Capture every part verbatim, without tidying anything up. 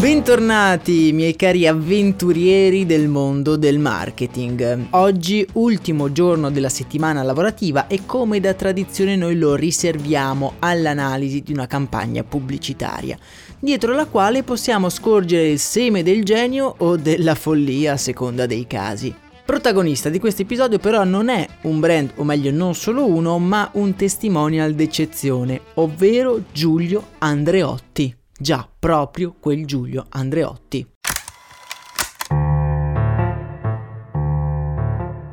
Bentornati miei cari avventurieri del mondo del marketing. Oggi ultimo giorno della settimana lavorativa e come da tradizione noi lo riserviamo all'analisi di una campagna pubblicitaria, dietro la quale possiamo scorgere il seme del genio o della follia a seconda dei casi. Protagonista di questo episodio però non è un brand, o meglio non solo uno, ma un testimonial d'eccezione, ovvero Giulio Andreotti. Già, proprio quel Giulio Andreotti.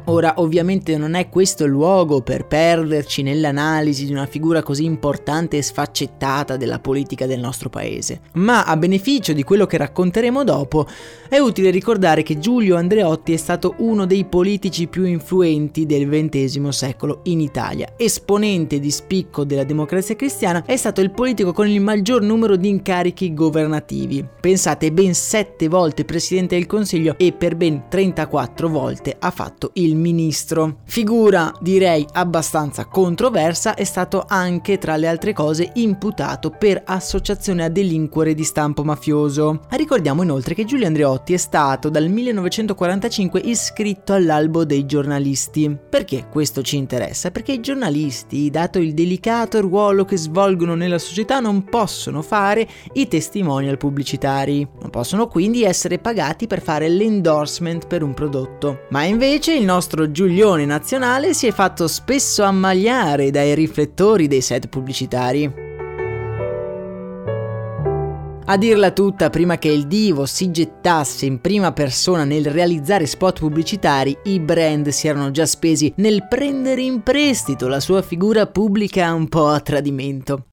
Ora, ovviamente non è questo il luogo per perderci nell'analisi di una figura così importante e sfaccettata della politica del nostro paese, ma a beneficio di quello che racconteremo dopo, è utile ricordare che Giulio Andreotti è stato uno dei politici più influenti del ventesimo secolo in Italia. Esponente di spicco della Democrazia Cristiana, è stato il politico con il maggior numero di incarichi governativi. Pensate, ben sette volte presidente del Consiglio e per ben trentaquattro volte ha fatto il ministro. Figura direi abbastanza controversa, è stato anche tra le altre cose imputato per associazione a delinquere di stampo mafioso. Ricordiamo inoltre che Giulio Andreotti è stato dal millenovecentoquarantacinque iscritto all'albo dei giornalisti. Perché questo ci interessa? Perché i giornalisti, dato il delicato ruolo che svolgono nella società, non possono fare i testimonial pubblicitari, non possono quindi essere pagati per fare l'endorsement per un prodotto. Ma invece il nostro Il nostro Giulione nazionale si è fatto spesso ammaliare dai riflettori dei set pubblicitari. A dirla tutta, prima che il divo si gettasse in prima persona nel realizzare spot pubblicitari, i brand si erano già spesi nel prendere in prestito la sua figura pubblica un po' a tradimento.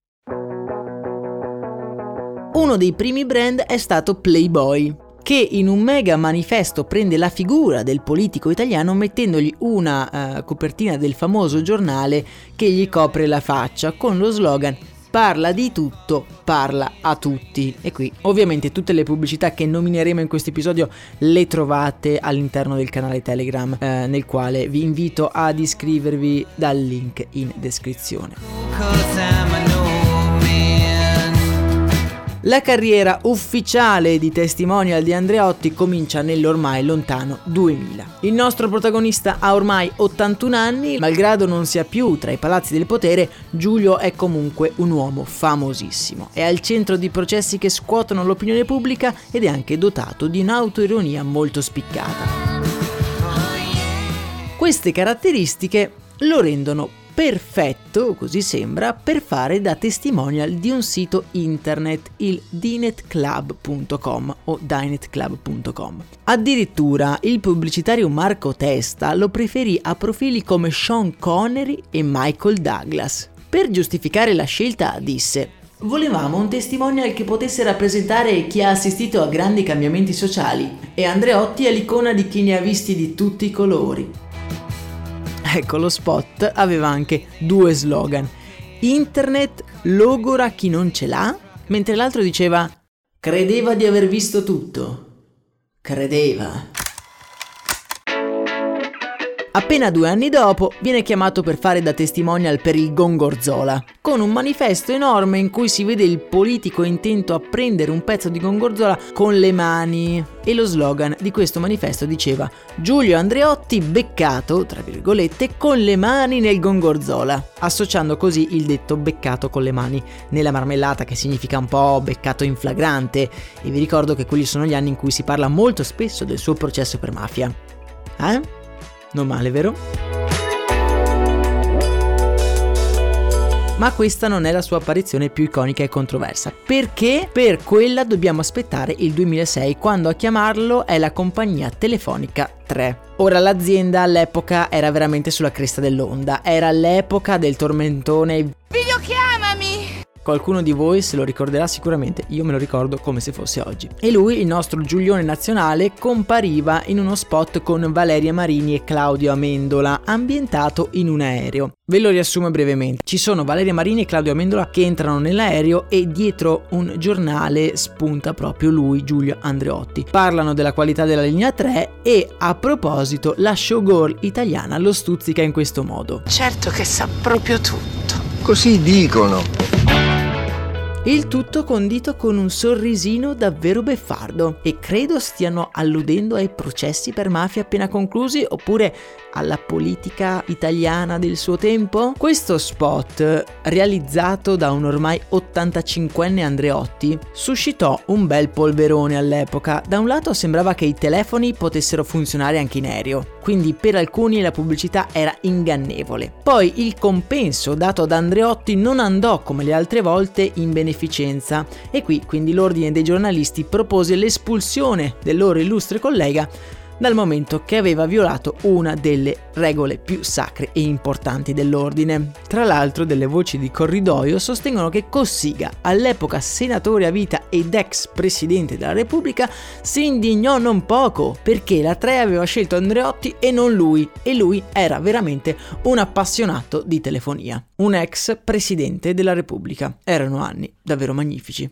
Uno dei primi brand è stato Playboy, che in un mega manifesto prende la figura del politico italiano mettendogli una uh, copertina del famoso giornale che gli copre la faccia con lo slogan "Parla di tutto, parla a tutti". E qui ovviamente tutte le pubblicità che nomineremo in questo episodio le trovate all'interno del canale Telegram, eh, nel quale vi invito ad iscrivervi dal link in descrizione. La carriera ufficiale di testimonial di Andreotti comincia nell'ormai lontano duemila. Il nostro protagonista ha ormai ottantuno anni, malgrado non sia più tra i palazzi del potere, Giulio è comunque un uomo famosissimo. È al centro di processi che scuotono l'opinione pubblica ed è anche dotato di un'autoironia molto spiccata. Queste caratteristiche lo rendono perfetto, così sembra, per fare da testimonial di un sito internet, il dinetclub punto com o dinetclub punto com. Addirittura il pubblicitario Marco Testa lo preferì a profili come Sean Connery e Michael Douglas. Per giustificare la scelta disse: "Volevamo un testimonial che potesse rappresentare chi ha assistito a grandi cambiamenti sociali e Andreotti è l'icona di chi ne ha visti di tutti i colori". Ecco, lo spot aveva anche due slogan: "Internet logora chi non ce l'ha", mentre l'altro diceva "Credeva di aver visto tutto. Credeva". Appena due anni dopo viene chiamato per fare da testimonial per il gorgonzola, con un manifesto enorme in cui si vede il politico intento a prendere un pezzo di gorgonzola con le mani. E lo slogan di questo manifesto diceva: Giulio Andreotti beccato, tra virgolette, con le mani nel gorgonzola, associando così il detto beccato con le mani nella marmellata, che significa un po' beccato in flagrante. E vi ricordo che quelli sono gli anni in cui si parla molto spesso del suo processo per mafia. Eh? Non male, vero? Ma questa non è la sua apparizione più iconica e controversa, perché per quella dobbiamo aspettare il duemilasei, quando a chiamarlo è la compagnia telefonica tre. Ora, l'azienda all'epoca era veramente sulla cresta dell'onda, era l'epoca del tormentone "Figlio, chiamami!". Qualcuno di voi se lo ricorderà sicuramente, io me lo ricordo come se fosse oggi. E lui, il nostro Giulione nazionale, compariva in uno spot con Valeria Marini e Claudio Amendola, ambientato in un aereo. Ve lo riassumo brevemente. Ci sono Valeria Marini e Claudio Amendola che entrano nell'aereo e dietro un giornale spunta proprio lui, Giulio Andreotti. Parlano della qualità della linea tre e, a proposito, la showgirl italiana lo stuzzica in questo modo: certo che sa proprio tutto. Così dicono. Il tutto condito con un sorrisino davvero beffardo, e credo stiano alludendo ai processi per mafia appena conclusi, oppure alla politica italiana del suo tempo. Questo spot, realizzato da un ormai ottantacinquenne Andreotti, suscitò un bel polverone all'epoca. Da un lato sembrava che i telefoni potessero funzionare anche in aereo, quindi per alcuni la pubblicità era ingannevole. Poi il compenso dato ad Andreotti non andò, come le altre volte, in beneficenza. E qui quindi l'ordine dei giornalisti propose l'espulsione del loro illustre collega, dal momento che aveva violato una delle regole più sacre e importanti dell'ordine. Tra l'altro, delle voci di corridoio sostengono che Cossiga, all'epoca senatore a vita ed ex presidente della Repubblica, si indignò non poco, perché la tre aveva scelto Andreotti e non lui, e lui era veramente un appassionato di telefonia, un ex presidente della Repubblica. Erano anni davvero magnifici.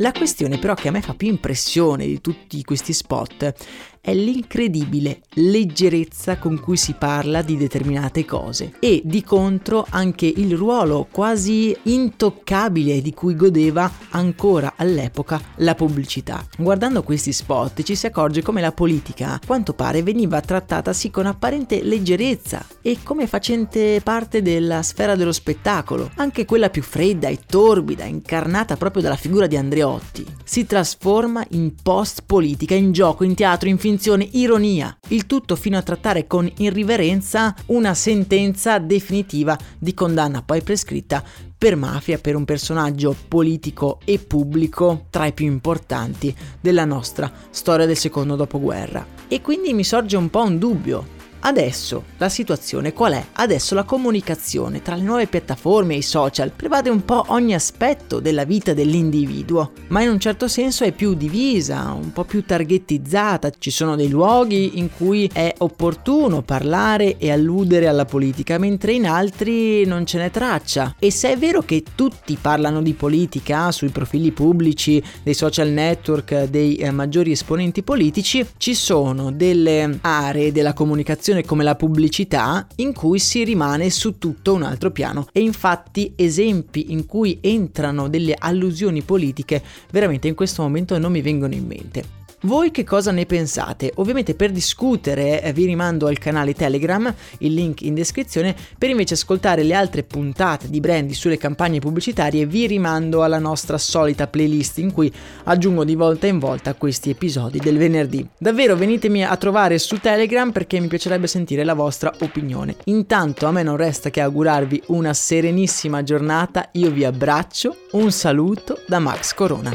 La questione però che a me fa più impressione di tutti questi spot è l'incredibile leggerezza con cui si parla di determinate cose, e di contro anche il ruolo quasi intoccabile di cui godeva ancora all'epoca la pubblicità. Guardando questi spot ci si accorge come la politica, a quanto pare, veniva trattata sì con apparente leggerezza e come facente parte della sfera dello spettacolo, anche quella più fredda e torbida, incarnata proprio dalla figura di Andreotti. Si trasforma in post politica, in gioco, in teatro, in finzione, ironia, il tutto fino a trattare con irriverenza una sentenza definitiva di condanna poi prescritta per mafia per un personaggio politico e pubblico tra i più importanti della nostra storia del secondo dopoguerra. E quindi mi sorge un po' un dubbio. Adesso la situazione qual è? Adesso la comunicazione tra le nuove piattaforme e i social prevade un po' ogni aspetto della vita dell'individuo, ma in un certo senso è più divisa, un po' più targettizzata. Ci sono dei luoghi in cui è opportuno parlare e alludere alla politica, mentre in altri non ce n'è traccia. E se è vero che tutti parlano di politica sui profili pubblici, dei social network, dei eh, maggiori esponenti politici, ci sono delle aree della comunicazione come la pubblicità in cui si rimane su tutto un altro piano, e infatti esempi in cui entrano delle allusioni politiche veramente in questo momento non mi vengono in mente. Voi che cosa ne pensate? Ovviamente per discutere vi rimando al canale Telegram, il link in descrizione. Per invece ascoltare le altre puntate di Brandy sulle campagne pubblicitarie vi rimando alla nostra solita playlist, in cui aggiungo di volta in volta questi episodi del venerdì. Davvero venitemi a trovare su Telegram, perché mi piacerebbe sentire la vostra opinione. Intanto a me non resta che augurarvi una serenissima giornata, io vi abbraccio, un saluto da Max Corona.